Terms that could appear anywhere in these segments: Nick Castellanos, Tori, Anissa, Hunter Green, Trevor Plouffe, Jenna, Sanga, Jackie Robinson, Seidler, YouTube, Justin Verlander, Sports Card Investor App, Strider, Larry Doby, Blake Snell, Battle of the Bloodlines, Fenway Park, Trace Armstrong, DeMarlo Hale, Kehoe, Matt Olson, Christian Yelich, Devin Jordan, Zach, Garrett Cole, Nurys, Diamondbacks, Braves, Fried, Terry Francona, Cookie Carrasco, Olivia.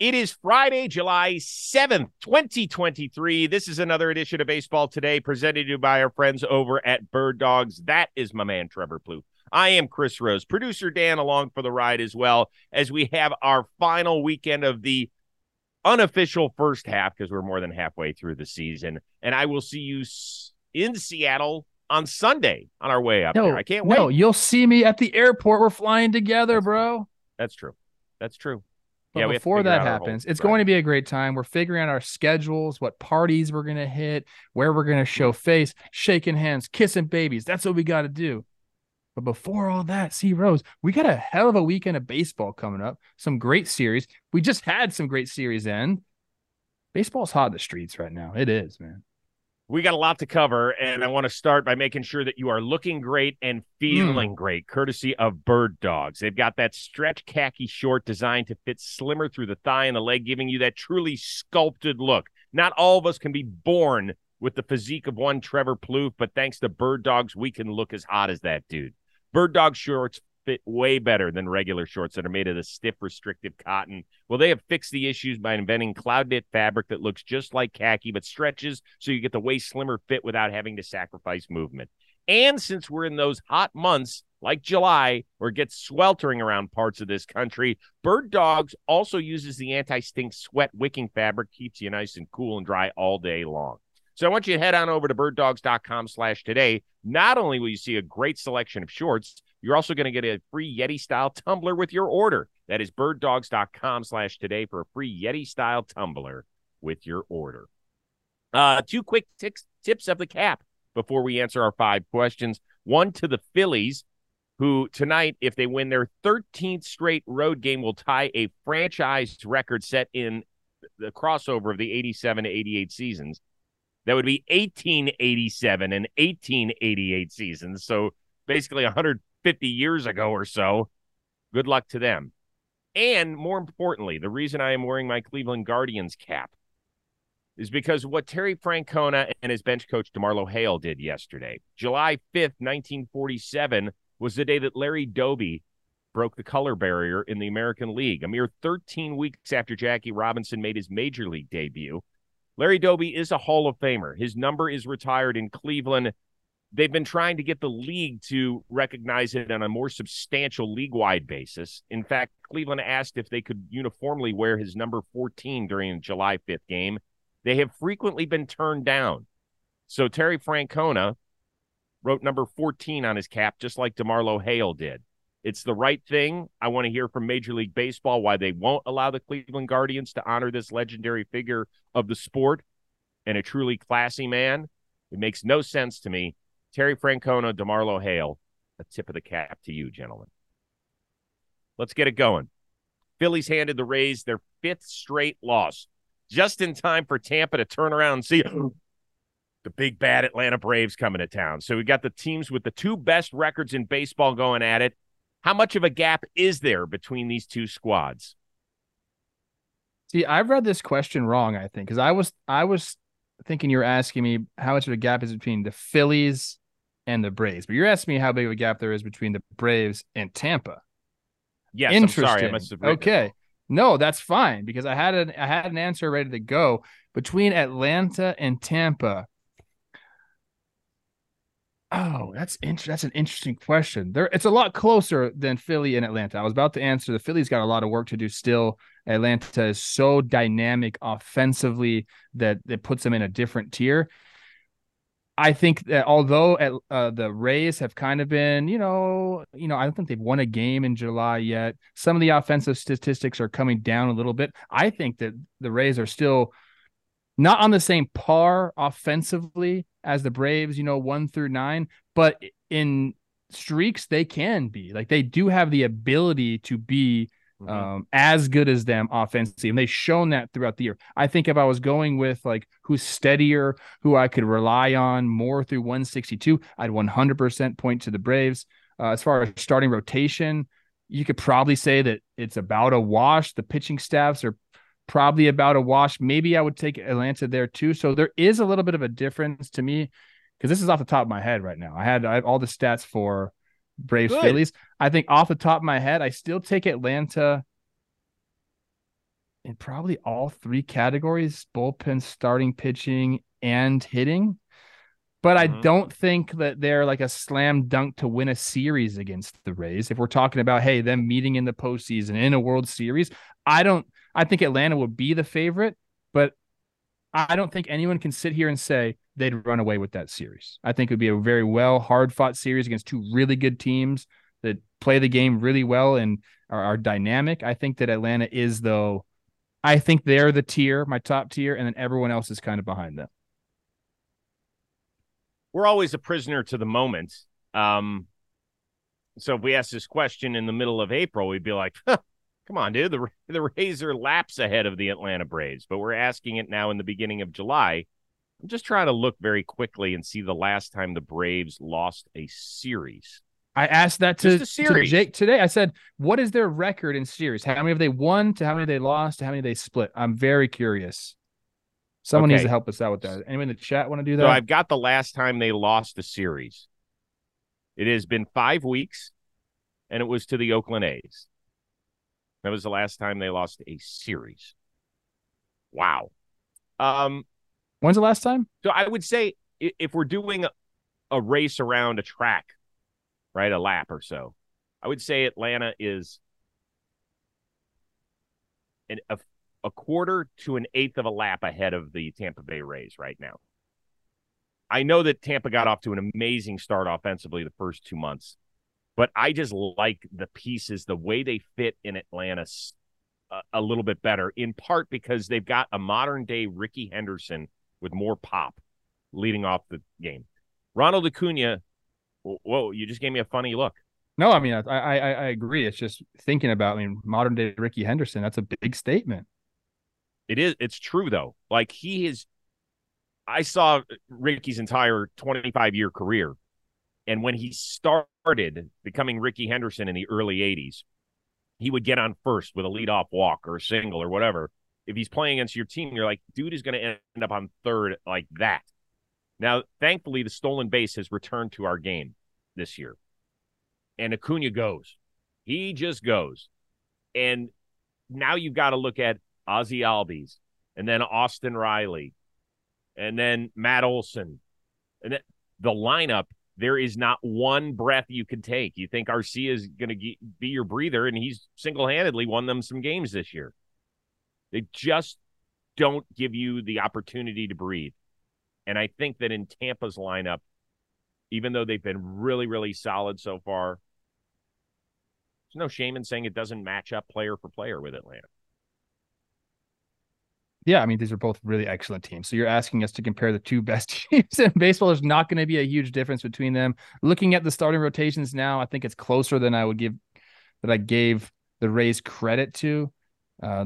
It is Friday, July 7th, 2023. This is another edition of Baseball Today presented to you by our friends over at Bird Dogs. That is my man, Trevor Plouffe. I am Chris Rose, producer Dan along for the ride as well, as we have our final weekend of the unofficial first half, because we're more than halfway through the season. And I will see you in Seattle on Sunday on our way up there. I can't wait. No, you'll see me at the airport. We're flying together, bro. That's true. That's true. But yeah, before that happens, it's going to be a great time. We're figuring out our schedules, what parties we're going to hit, where we're going to show face, shaking hands, kissing babies. That's what we got to do. But before all that, see, Rose, we got a hell of a weekend of baseball coming up. Some great series. We just had some great series end. Baseball's hot in the streets right now. It is, man. We got a lot to cover, and I want to start by making sure that you are looking great and feeling great, courtesy of Bird Dogs. They've got that stretch khaki short designed to fit slimmer through the thigh and the leg, giving you that truly sculpted look. Not all of us can be born with the physique of one Trevor Plouffe, but thanks to Bird Dogs, we can look as hot as that dude. Bird Dog shorts fit way better than regular shorts that are made of the stiff, restrictive cotton. Well, they have fixed the issues by inventing cloud knit fabric that looks just like khaki but stretches, so you get the waist slimmer fit without having to sacrifice movement. And since we're in those hot months like July, where it gets sweltering around parts of this country, Bird Dogs also uses the anti-stink sweat wicking fabric, keeps you nice and cool and dry all day long. So I want you to head on over to birddogs.com/today. Not only will you see a great selection of shorts, you're also going to get a free Yeti-style tumbler with your order. That is birddogs.com/today for a free Yeti-style tumbler with your order. Two quick tips of the cap before we answer our five questions. One to the Phillies, who tonight, if they win their 13th straight road game, will tie a franchise record set in the crossover of the 87-88 seasons. That would be 1887 and 1888 seasons, so basically 150 years ago or so. Good luck to them. And more importantly, the reason I am wearing my Cleveland Guardians cap is because of what Terry Francona and his bench coach DeMarlo Hale did yesterday. July 5th, 1947 was the day that Larry Doby broke the color barrier in the American League. A mere 13 weeks after Jackie Robinson made his major league debut, Larry Doby is a Hall of Famer. His number is retired in Cleveland. They've been trying to get the league to recognize it on a more substantial league-wide basis. In fact, Cleveland asked if they could uniformly wear his number 14 during the July 5th game. They have frequently been turned down. So Terry Francona wrote number 14 on his cap, just like DeMarlo Hale did. It's the right thing. I want to hear from Major League Baseball why they won't allow the Cleveland Guardians to honor this legendary figure of the sport and a truly classy man. It makes no sense to me. Terry Francona, DeMarlo Hale, a tip of the cap to you, gentlemen. Let's get it going. Phillies handed the Rays their fifth straight loss, just in time for Tampa to turn around and see the big bad Atlanta Braves coming to town. So we got the teams with the two best records in baseball going at it. How much of a gap is there between these two squads? See, I've read this question wrong, I think, because I was thinking you were asking me how much of a gap is between the Phillies and the Braves, but you're asking me how big of a gap there is between the Braves and Tampa. Yes, interesting. I'm sorry, I must have read okay. It. No, that's fine, because I had an answer ready to go between Atlanta and Tampa. Oh, that's an interesting question. It's a lot closer than Philly and Atlanta. I was about to answer. The Phillies got a lot of work to do still. Atlanta is so dynamic offensively that it puts them in a different tier. I think that although the Rays have kind of been, you know, I don't think they've won a game in July yet. Some of the offensive statistics are coming down a little bit. I think that the Rays are still not on the same par offensively as the Braves, 1 through 9, but in streaks they can be. Like, they do have the ability to be as good as them offensively, and they've shown that throughout the year. I think if I was going with like who's steadier, who I could rely on more through 162, I'd 100% point to the Braves. As far as starting rotation, you could probably say that it's about a wash. The pitching staffs are probably about a wash. Maybe I would take Atlanta there too. So there is a little bit of a difference to me, because this is off the top of my head right now. I have all the stats for Braves, good. Phillies. I think off the top of my head, I still take Atlanta in probably all three categories, bullpen, starting pitching, and hitting. But I don't think that they're like a slam dunk to win a series against the Rays. If we're talking about, hey, them meeting in the postseason in a World Series, I think Atlanta would be the favorite, but I don't think anyone can sit here and say they'd run away with that series. I think it would be a very hard-fought series against two really good teams that play the game really well and are dynamic. I think that Atlanta is, though, I think they're the tier, my top tier, and then everyone else is kind of behind them. We're always a prisoner to the moment. So if we asked this question in the middle of April, we'd be like, huh, come on, dude, the Rays are laps ahead of the Atlanta Braves. But we're asking it now in the beginning of July. I'm just trying to look very quickly and see the last time the Braves lost a series. I asked that to Jake today. I said, what is their record in series? How many have they won to how many they lost to how many they split? I'm very curious. Someone needs to help us out with that. Anyone in the chat want to do that? So I've got the last time they lost a series. It has been 5 weeks, and it was to the Oakland A's. That was the last time they lost a series. Wow. When's the last time? So I would say if we're doing a race around a track, right, a lap or so, I would say Atlanta is a quarter to an eighth of a lap ahead of the Tampa Bay Rays right now. I know that Tampa got off to an amazing start offensively the first 2 months, but I just like the pieces, the way they fit in Atlanta a little bit better, in part because they've got a modern-day Ricky Henderson with more pop leading off the game. Ronald Acuna, whoa, you just gave me a funny look. No, I mean, I agree. It's just thinking about, I mean, modern-day Ricky Henderson, that's a big statement. It is. It's true, though. Like, he is – I saw Ricky's entire 25-year career, and when he started becoming Ricky Henderson in the early 80s, he would get on first with a leadoff walk or a single or whatever. If he's playing against your team, you're like, dude is going to end up on third like that. Now, thankfully, the stolen base has returned to our game this year, and Acuna goes. He just goes. And now you've got to look at Ozzie Albies, and then Austin Riley, and then Matt Olson. And the lineup, there is not one breath you can take. You think Arcia is going to be your breather, and he's single-handedly won them some games this year. They just don't give you the opportunity to breathe. And I think that in Tampa's lineup, even though they've been really, really solid so far, there's no shame in saying it doesn't match up player for player with Atlanta. Yeah, I mean, these are both really excellent teams. So you're asking us to compare the two best teams in baseball. There's not going to be a huge difference between them. Looking at the starting rotations now, I think it's closer than I gave the Rays credit to.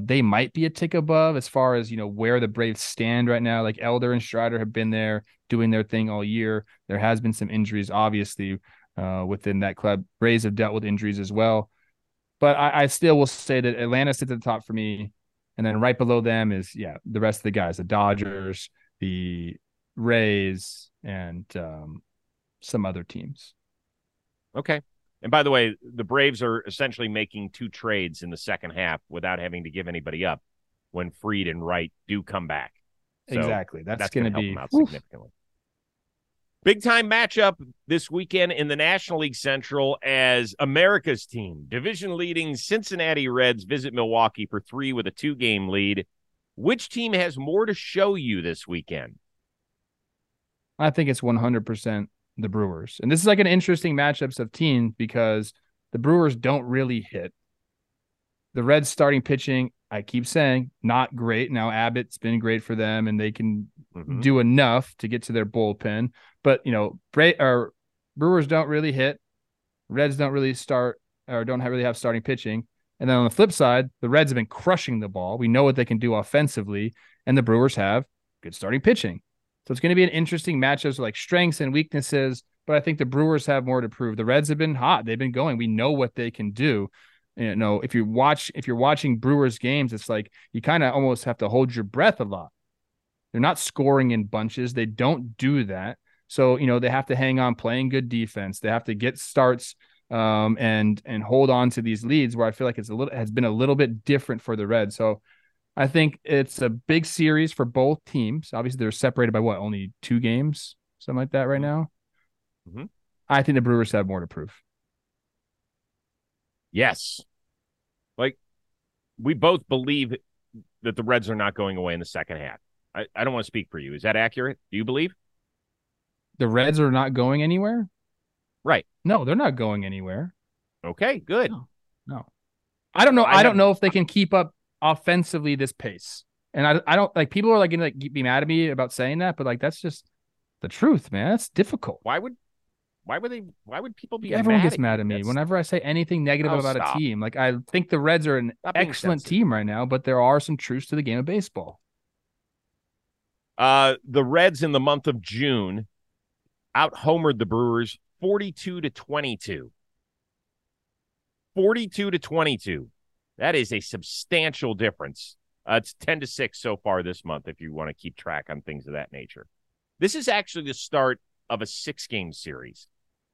They might be a tick above as far as, you know, where the Braves stand right now. Like Elder and Strider have been there doing their thing all year. There has been some injuries, obviously, within that club. Braves have dealt with injuries as well. But I still will say that Atlanta sits at the top for me. And then right below them is, the rest of the guys, the Dodgers, the Rays, and some other teams. Okay. And by the way, the Braves are essentially making two trades in the second half without having to give anybody up when Fried and Wright do come back. So exactly. That's going to help them out significantly. Big-time matchup this weekend in the National League Central as America's team, division-leading Cincinnati Reds, visit Milwaukee for three with a two-game lead. Which team has more to show you this weekend? I think it's 100% the Brewers. And this is like an interesting matchups of teams because the Brewers don't really hit. The Reds starting pitching, I keep saying, not great. Now Abbott's been great for them, and they can do enough to get to their bullpen. But, you know, Brewers don't really hit. Reds don't really start or don't really have starting pitching. And then on the flip side, the Reds have been crushing the ball. We know what they can do offensively, and the Brewers have good starting pitching. So it's going to be an interesting matchup with like strengths and weaknesses, but I think the Brewers have more to prove. The Reds have been hot. They've been going. We know what they can do. You know, if you're watching Brewers games, it's like you kind of almost have to hold your breath a lot. They're not scoring in bunches. They don't do that. So, you know, they have to hang on playing good defense. They have to get starts and hold on to these leads where I feel like it's has been a little bit different for the Reds. So I think it's a big series for both teams. Obviously, they're separated by what, only 2 games, something like that right now. Mm-hmm. I think the Brewers have more to prove. Yes. Like, we both believe that the Reds are not going away in the second half. I don't want to speak for you. Is that accurate? Do you believe the Reds are not going anywhere? Right. No, they're not going anywhere. Okay, good. No. I don't know. I don't know if they can keep up offensively this pace. And I don't, like, people are like going to be mad at me about saying that, but like, that's just the truth, man. That's difficult. Why would people be? Everyone gets mad at me whenever I say anything negative about a team. Like, I think the Reds are an excellent team right now, but there are some truths to the game of baseball. The Reds in the month of June out-homered the Brewers 42-22. 42-22. That is a substantial difference. It's 10-6 so far this month, if you want to keep track on things of that nature. This is actually the start of a 6-game series.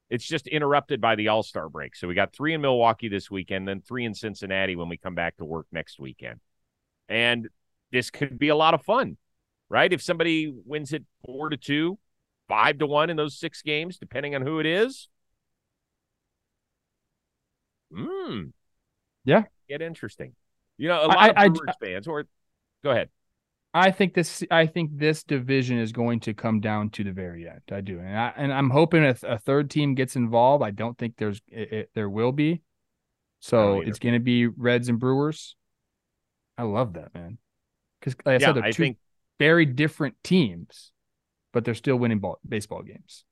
It's just interrupted by the All-Star break. So we got 3 in Milwaukee this weekend, then 3 in Cincinnati when we come back to work next weekend. And this could be a lot of fun, right? If somebody wins it 4-2, 5-1 in those 6 games, depending on who it is. Yeah. Get interesting. You know, a lot of Brewers fans, or go ahead. I think this division is going to come down to the very end. I do, and I'm hoping if a third team gets involved. I don't think there will be. So it's going to be Reds and Brewers. I love that, man. Because like I said, they're two very different teams, but they're still winning baseball games.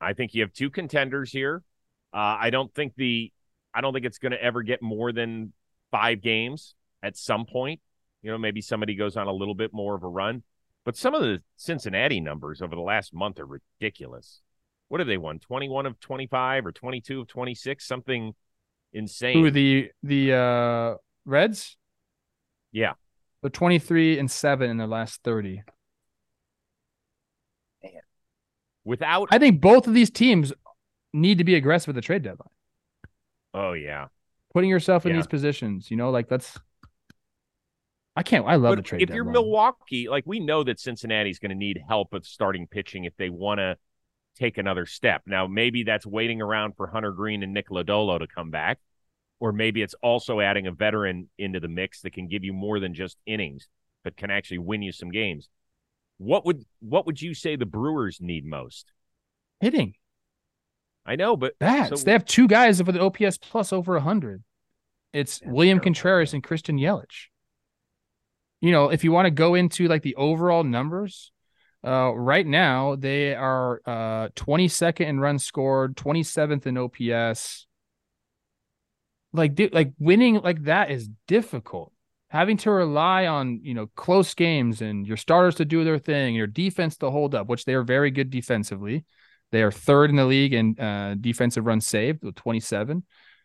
I think you have 2 contenders here. I don't think it's going to ever get more than 5 games at some point. You know, maybe somebody goes on a little bit more of a run. But some of the Cincinnati numbers over the last month are ridiculous. What have they won? 21 of 25 or 22 of 26? Something insane. Who, the Reds? Yeah. They're 23-7 in their last 30. Man. I think both of these teams need to be aggressive at the trade deadline. Oh, yeah. Putting yourself in these positions, you know, like that's... I love the trade deadline. If you're Milwaukee, like, we know that Cincinnati's going to need help with starting pitching if they want to take another step. Now, maybe that's waiting around for Hunter Green and Nick Lodolo to come back, or maybe it's also adding a veteran into the mix that can give you more than just innings, but can actually win you some games. What would you say the Brewers need most? Hitting. I know, but bats. So they have 2 guys with OPS plus over 100. It's William Contreras and Christian Yelich. You know, if you want to go into like the overall numbers, right now they are 22nd in runs scored, 27th in OPS. Like, winning like that is difficult. Having to rely on, you know, close games and your starters to do their thing, your defense to hold up, which they are very good defensively. They are 3rd in the league in defensive runs saved with 27.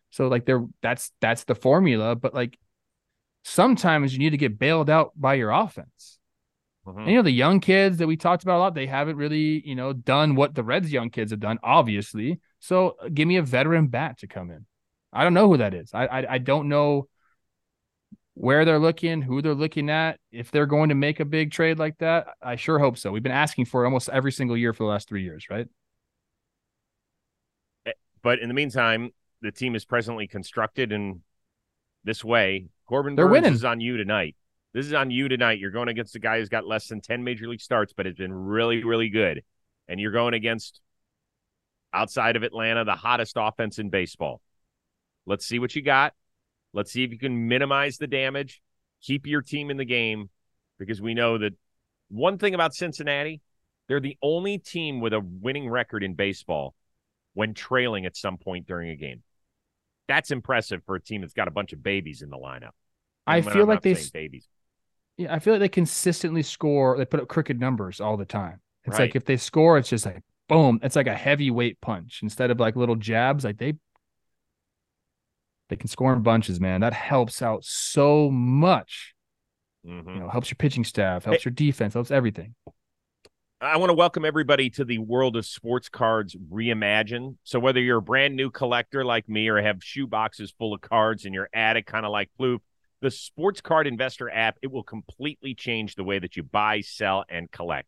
So like that's the formula, but like, sometimes you need to get bailed out by your offense. Mm-hmm. And, you know, the young kids that we talked about a lot, they haven't really, you know, done what the Reds young kids have done, obviously. So give me a veteran bat to come in. I don't know who that is. I don't know where they're looking, who they're looking at, if they're going to make a big trade like that. I sure hope so. We've been asking for it almost every single year for the last 3 years, right? But in the meantime, the team is presently constructed in this way. Corbin Burns, this is on you tonight. This is on you tonight. You're going against a guy who's got less than 10 major league starts, but has been really, really good. And you're going against, outside of Atlanta, the hottest offense in baseball. Let's see what you got. Let's see if you can minimize the damage. Keep your team in the game, because we know that one thing about Cincinnati, they're the only team with a winning record in baseball when trailing at some point during a game. That's impressive for a team that's got a bunch of babies in the lineup. I feel like they consistently score. They put up crooked numbers all the time. It's like if they score, it's just like boom. It's like a heavyweight punch instead of like little jabs. Like they can score in bunches, man. That helps out so much. Mm-hmm. You know, helps your pitching staff, helps your defense, helps everything. I want to welcome everybody to the world of sports cards reimagined. So whether you're a brand new collector like me or have shoe boxes full of cards in your attic, kind of like Plouffe, the Sports Card Investor app. It will completely change the way that you buy, sell, and collect.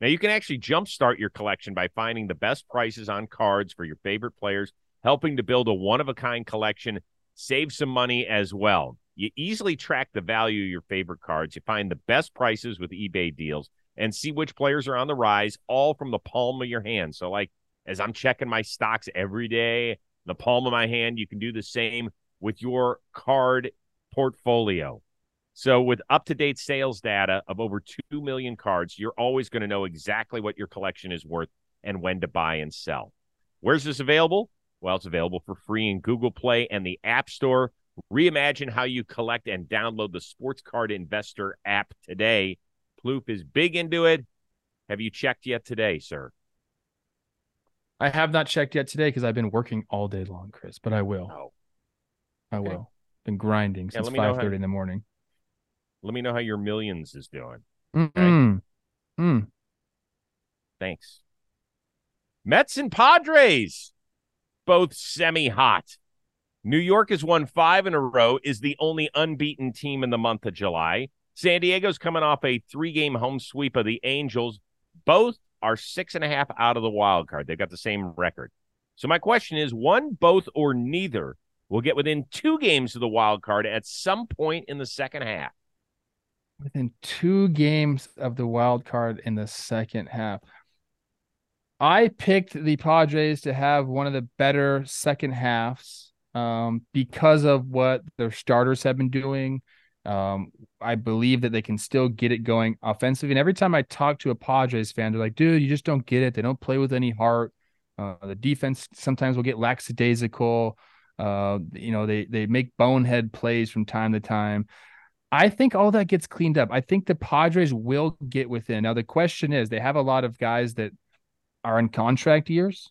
Now, you can actually jumpstart your collection by finding the best prices on cards for your favorite players, helping to build a one-of-a-kind collection, save some money as well. You easily track the value of your favorite cards. You find the best prices with eBay deals and see which players are on the rise, all from the palm of your hand. So, like, as I'm checking my stocks every day, the palm of my hand, you can do the same with your card portfolio. So with up-to-date sales data of over 2 million cards, you're always going to know exactly what your collection is worth and when to buy and sell. Where's this available? Well, it's available for free in Google Play and the App Store. Reimagine how you collect and download the Sports Card Investor app today. Plouffe is big into it. Have you checked yet today, sir? I have not checked yet today because I've been working all day long, Chris, but I will. Oh. I will. Okay. Been grinding since 5:30 in the morning. Let me know how your millions is doing. Mm-hmm. Okay? Mm. Thanks. Mets and Padres, both semi-hot. New York has won 5 in a row, is the only unbeaten team in the month of July. San Diego's coming off a 3-game home sweep of the Angels. Both are 6.5 out of the wild card. They've got the same record. So my question is, one, both, or neither will get within 2 games of the wild card at some point in the second half. Within 2 games of the wild card in the second half. I picked the Padres to have one of the better second halves because of what their starters have been doing. I believe that they can still get it going offensively. And every time I talk to a Padres fan, they're like, dude, you just don't get it. They don't play with any heart. The defense sometimes will get lackadaisical. They make bonehead plays from time to time. I think all that gets cleaned up. I think the Padres will get within. Now, the question is, they have a lot of guys that are in contract years.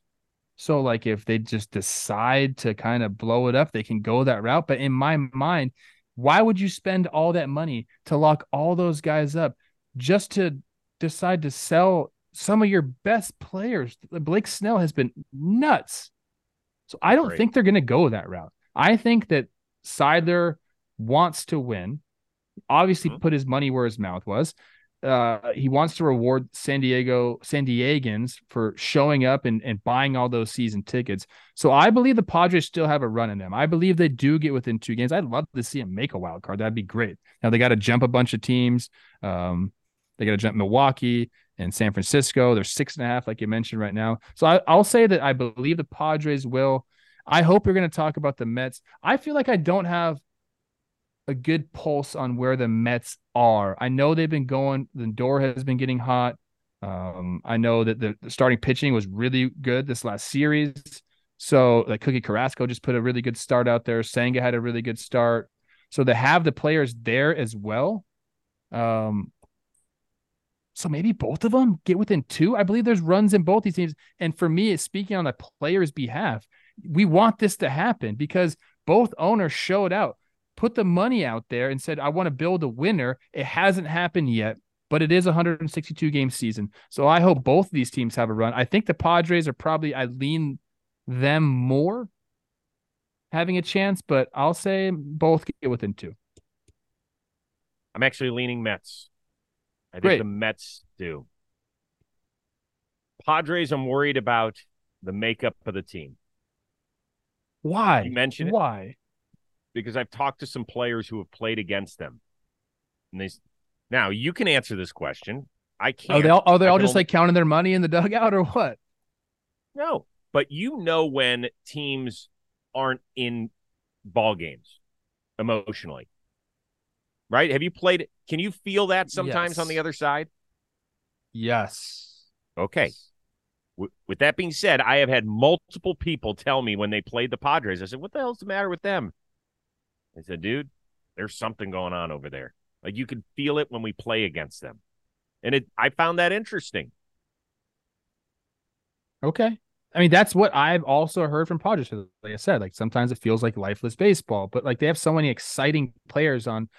So, like, if they just decide to kind of blow it up, they can go that route. But in my mind, why would you spend all that money to lock all those guys up just to decide to sell some of your best players? Blake Snell has been nuts. So I don't think they're going to go that route. I think that Seidler wants to win, obviously put his money where his mouth was. He wants to reward San Diegans for showing up and buying all those season tickets. So I believe the Padres still have a run in them. I believe they do get within 2 games. I'd love to see them make a wild card. That'd be great. Now they got to jump a bunch of teams. They got to jump Milwaukee and San Francisco. They're 6.5, like you mentioned right now. So I'll say that I believe the Padres will. I hope you're going to talk about the Mets. I feel like I don't have a good pulse on where the Mets are. I know they've been going. The door has been getting hot. I know that the starting pitching was really good this last series. So like Cookie Carrasco just put a really good start out there. Sanga had a really good start. So they have the players there as well. So maybe both of them get within 2. I believe there's runs in both these teams. And for me, speaking on the players' behalf, we want this to happen because both owners showed out, put the money out there and said, I want to build a winner. It hasn't happened yet, but it is a 162-game season. So I hope both of these teams have a run. I think the Padres are probably, I lean them more having a chance, but I'll say both get within 2. I'm actually leaning Mets. I think the Mets do. Padres, I'm worried about the makeup of the team. Why? You mentioned it. Why? Because I've talked to some players who have played against them. And now, you can answer this question. I can't. Are they all just counting their money in the dugout or what? No. But you know when teams aren't in ball games emotionally. Right? Have you played? Can you feel that sometimes on the other side? Yes. Okay. With that being said, I have had multiple people tell me when they played the Padres, I said, what the hell's the matter with them? I said, dude, there's something going on over there. Like you can feel it when we play against them. And I found that interesting. Okay. I mean, that's what I've also heard from Padres. Like I said, like sometimes it feels like lifeless baseball, but like they have so many exciting players on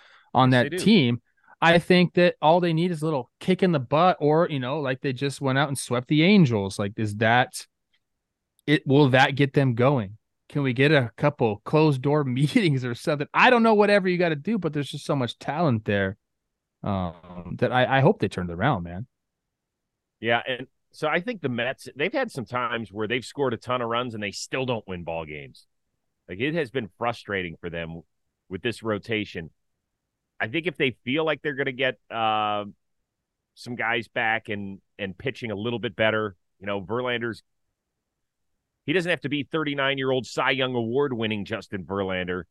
that team. I think that all they need is a little kick in the butt or, like they just went out and swept the Angels. Like, will that get them going? Can we get a couple closed door meetings or something? I don't know, whatever you got to do, but there's just so much talent there that I hope they turned it around, man. Yeah. And so I think the Mets, they've had some times where they've scored a ton of runs and they still don't win ball games. Like, it has been frustrating for them with this rotation. I think if they feel like they're going to get some guys back and pitching a little bit better, you know, Verlander's, he doesn't have to be 39-year-old Cy Young award-winning Justin Verlander,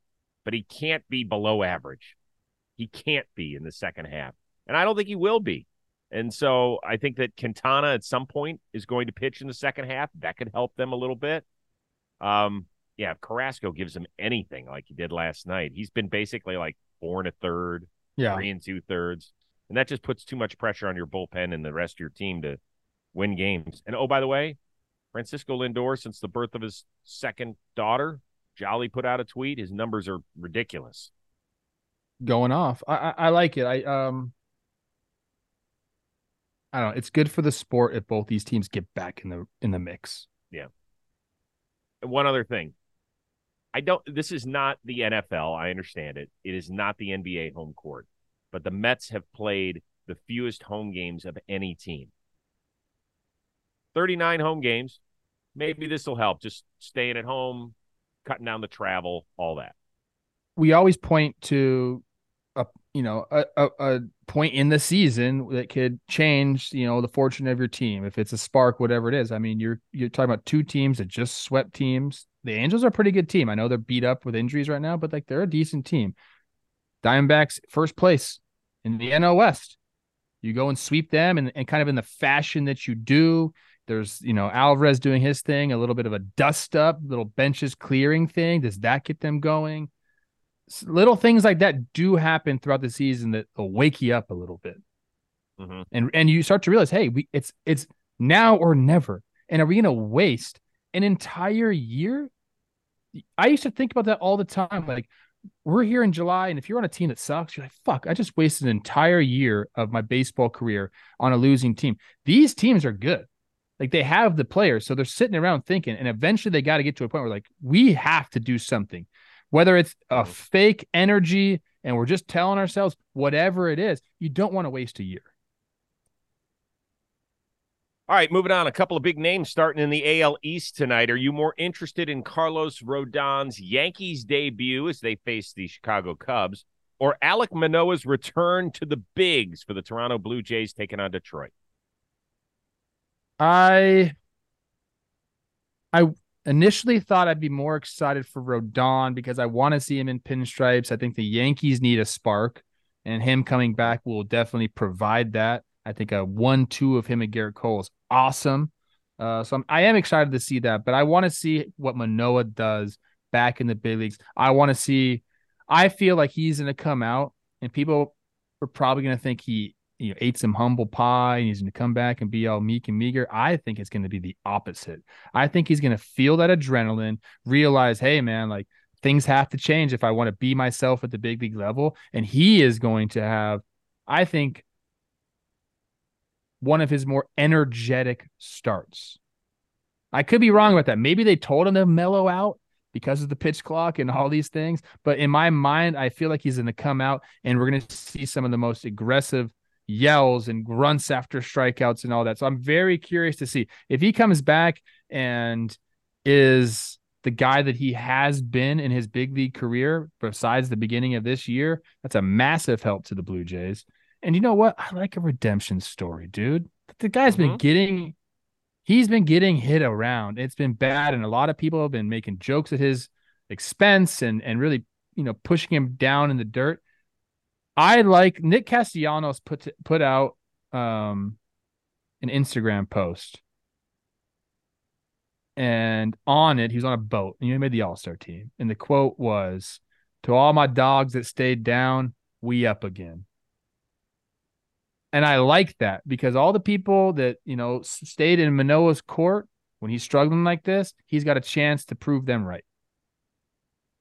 but he can't be below average. He can't be in the second half, and I don't think he will be. And so I think that Quintana at some point is going to pitch in the second half. That could help them a little bit. Yeah, if Carrasco gives him anything like he did last night, he's been basically like 4 1/3, yeah, 3 2/3. And that just puts too much pressure on your bullpen and the rest of your team to win games. And, oh, by the way, Francisco Lindor, since the birth of his second daughter, Jolly put out a tweet. His numbers are ridiculous. Going off. I like it. I don't know. It's good for the sport if both these teams get back in the mix. Yeah. And one other thing. This is not the NFL. I understand it. It is not the NBA home court. But the Mets have played the fewest home games of any team. 39 home games. Maybe this will help. Just staying at home, cutting down the travel, all that. We always point to a point in the season that could change, you know, the fortune of your team. If it's a spark, whatever it is. I mean, you're talking about two teams that just swept teams. The Angels are a pretty good team. I know they're beat up with injuries right now, but like, they're a decent team. Diamondbacks, first place in the NL West. You go and sweep them and kind of in the fashion that you do. There's, you know, Alvarez doing his thing, a little bit of a dust up, little benches clearing thing. Does that get them going? Little things like that do happen throughout the season that will wake you up a little bit. Mm-hmm. And you start to realize, hey, it's now or never. And are we going to waste an entire year? I used to think about that all the time. Like, we're here in July, and if you're on a team that sucks, you're like, fuck, I just wasted an entire year of my baseball career on a losing team. These teams are good. Like, they have the players, so they're sitting around thinking, and eventually they got to get to a point where, like, we have to do something. Whether it's a fake energy and we're just telling ourselves, whatever it is, you don't want to waste a year. All right, moving on. A couple of big names starting in the AL East tonight. Are you more interested in Carlos Rodon's Yankees debut as they face the Chicago Cubs, or Alec Manoah's return to the bigs for the Toronto Blue Jays taking on Detroit? I initially thought I'd be more excited for Rodon because I want to see him in pinstripes. I think the Yankees need a spark, and him coming back will definitely provide that. I think a 1-2 of him and Garrett Cole is awesome. So I am excited to see that, but I want to see what Manoah does back in the big leagues. I feel like he's going to come out and people are probably going to think he ate some humble pie and he's going to come back and be all meek and meager. I think it's going to be the opposite. I think he's going to feel that adrenaline, realize, hey man, like, things have to change if I want to be myself at the big league level. And he is going to have, I think, one of his more energetic starts. I could be wrong about that. Maybe they told him to mellow out because of the pitch clock and all these things. But in my mind, I feel like he's going to come out and we're going to see some of the most aggressive yells and grunts after strikeouts and all that. So I'm very curious to see if he comes back and is the guy that he has been in his big league career besides the beginning of this year. That's a massive help to the Blue Jays. And you know what? I like a redemption story, dude. The guy's been getting, he's been getting hit around. It's been bad. And a lot of people have been making jokes at his expense and really, you know, pushing him down in the dirt. I like Nick Castellanos put out an Instagram post. And on it, he was on a boat and he made the All-Star team. And the quote was, "To all my dogs that stayed down, we up again." And I like that because all the people that, you know, stayed in Manoah's court when he's struggling like this, he's got a chance to prove them right.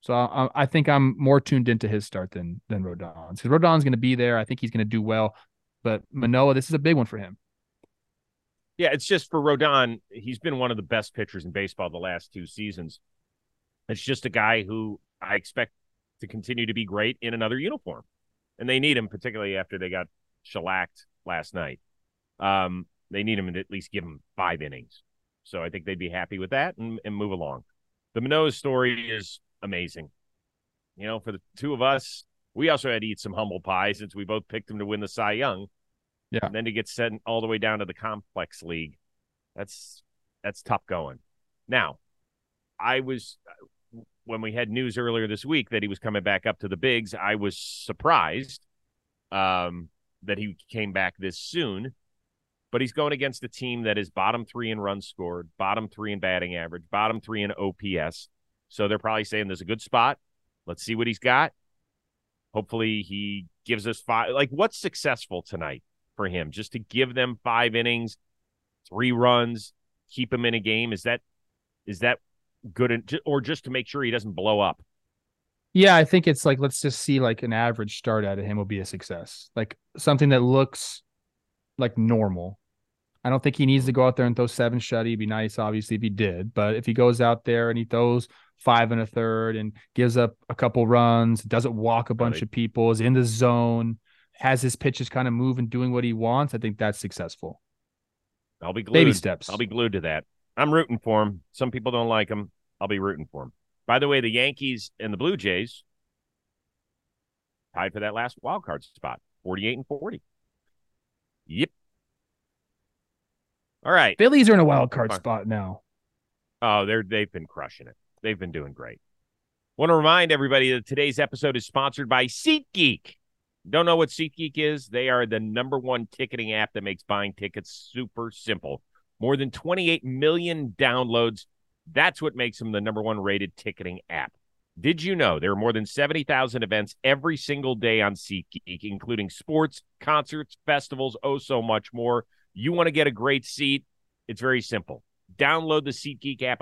So I think I'm more tuned into his start than Rodon's. Because Rodon's going to be there. I think he's going to do well. But Manoah, this is a big one for him. Yeah, it's just for Rodon, he's been one of the best pitchers in baseball the last two seasons. It's just a guy who I expect to continue to be great in another uniform. And they need him, particularly after they got shellacked last night. They need him to at least give him 5 innings. So I think they'd be happy with that and move along. The Manoah story is amazing. You know, for the two of us, we also had to eat some humble pie since we both picked him to win the Cy Young. Yeah. And then to get sent all the way down to the Complex League. That's tough going. Now, when we had news earlier this week that he was coming back up to the bigs, I was surprised that he came back this soon. But he's going against a team that is bottom 3 in runs scored, bottom 3 in batting average, bottom 3 in OPS. So they're probably saying there's a good spot. Let's see what he's got. Hopefully he gives us 5. Like, what's successful tonight for him? Just to give them 5 innings, 3 runs, keep him in a game. Is that good, or just to make sure he doesn't blow up? Yeah, I think it's like, let's just see, like, an average start out of him will be a success. Like, something that looks like normal. I don't think he needs to go out there and throw 7 shutty. It'd be nice, obviously, if he did. But if he goes out there and he throws 5 1/3 and gives up a couple runs, doesn't walk a bunch of people, is in the zone, has his pitches kind of move and doing what he wants, I think that's successful. I'll be glued. Baby steps. I'll be glued to that. I'm rooting for him. Some people don't like him. I'll be rooting for him. By the way, the Yankees and the Blue Jays tied for that last wild card spot, 48 and 40. Yep. All right. Phillies are in a wild card spot now. Oh, they've been crushing it. They've been doing great. Want to remind everybody that today's episode is sponsored by SeatGeek. Don't know what SeatGeek is? They are the #1 ticketing app that makes buying tickets super simple. More than 28 million downloads. That's what makes them the #1 rated ticketing app. Did you know there are more than 70,000 events every single day on SeatGeek, including sports, concerts, festivals, oh, so much more. You want to get a great seat? It's very simple. Download the SeatGeek app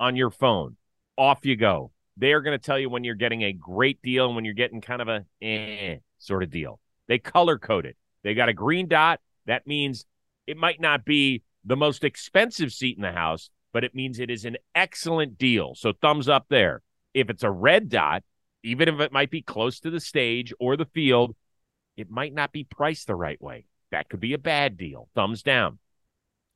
on your phone. Off you go. They are going to tell you when you're getting a great deal and when you're getting kind of a sort of deal. They color code it. They got a green dot. That means it might not be the most expensive seat in the house, but it means it is an excellent deal. So thumbs up there. If it's a red dot, even if it might be close to the stage or the field, it might not be priced the right way. That could be a bad deal. Thumbs down.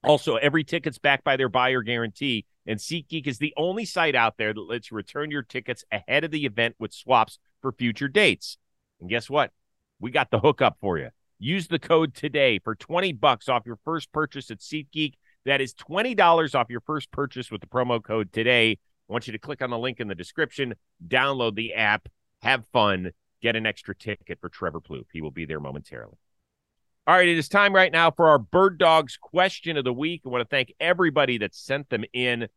Also, every ticket's backed by their buyer guarantee, and SeatGeek is the only site out there that lets you return your tickets ahead of the event with swaps for future dates. And guess what? We got the hookup for you. Use the code today for $20 off your first purchase at SeatGeek. That is $20 off your first purchase with the promo code today. I want you to click on the link in the description, download the app, have fun, get an extra ticket for Trevor Plouffe. He will be there momentarily. All right, it is time right now for our Bird Dogs question of the week. I want to thank everybody that sent them in.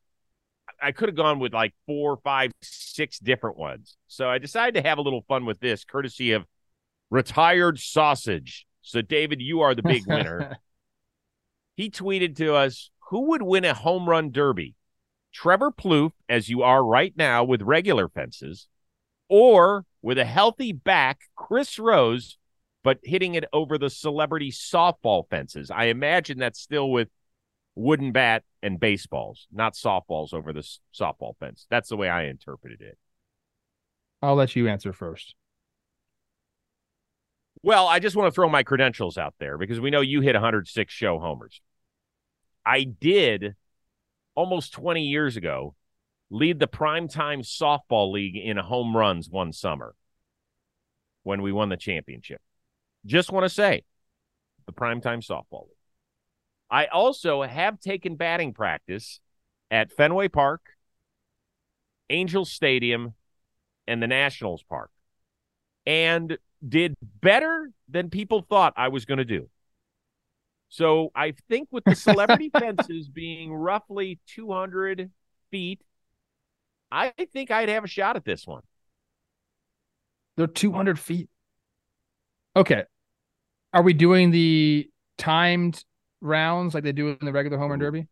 I could have gone with like 4, 5, 6 different ones. So I decided to have a little fun with this, courtesy of Retired Sausage. So, David, you are the big winner. He tweeted to us, who would win a home run derby? Trevor Plouffe, as you are right now with regular fences, or with a healthy back, Chris Rose, but hitting it over the celebrity softball fences. I imagine that's still with wooden bat and baseballs, not softballs over the softball fence. That's the way I interpreted it. I'll let you answer first. Well, I just want to throw my credentials out there because we know you hit 106 show homers. I did, almost 20 years ago, lead the primetime softball league in home runs one summer when we won the championship. Just want to say, the primetime softball league. I also have taken batting practice at Fenway Park, Angel Stadium, and the Nationals Park, and did better than people thought I was going to do. So I think with the celebrity fences being roughly 200 feet, I think I'd have a shot at this one. They're 200 feet. Okay. Are we doing the timed rounds like they do in the regular home run derby?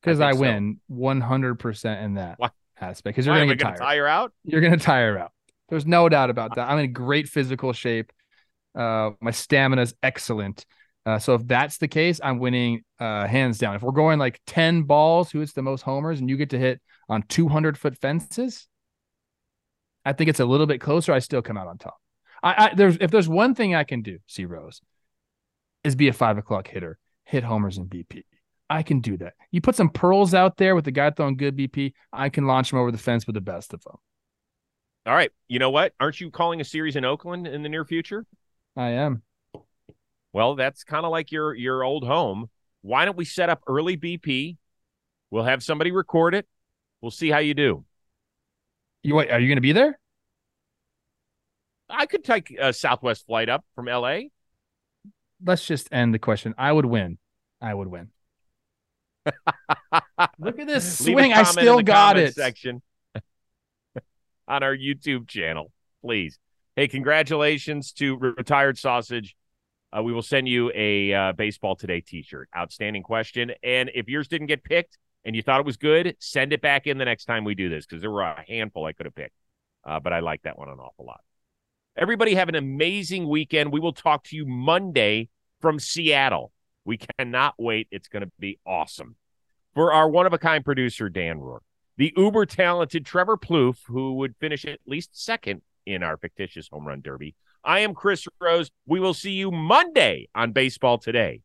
Because I win 100% in that aspect. Because you're going to get tired out. You're going to tire out. There's no doubt about that. I'm in great physical shape. My stamina is excellent. So if that's the case, I'm winning hands down. If we're going like 10 balls, who hits the most homers, and you get to hit on 200-foot fences, I think it's a little bit closer. I still come out on top. If there's one thing I can do, C. Rose, is be a 5 o'clock hitter, hit homers and BP. I can do that. You put some pearls out there with the guy throwing good BP, I can launch him over the fence with the best of them. All right. You know what? Aren't you calling a series in Oakland in the near future? I am. Well, that's kind of like your old home. Why don't we set up early BP? We'll have somebody record it. We'll see how you do. Wait, are you going to be there? I could take a Southwest flight up from L.A. Let's just end the question. I would win. Look at this swing. I still got it. Section on our YouTube channel, please. Hey, congratulations to Retired Sausage. We will send you a Baseball Today t-shirt. Outstanding question. And if yours didn't get picked and you thought it was good, send it back in the next time we do this, because there were a handful I could have picked. But I like that one an awful lot. Everybody have an amazing weekend. We will talk to you Monday from Seattle. We cannot wait. It's going to be awesome. For our one-of-a-kind producer, Dan Rohr, the uber-talented Trevor Plouffe, who would finish at least second in our fictitious home run derby, I am Chris Rose. We will see you Monday on Baseball Today.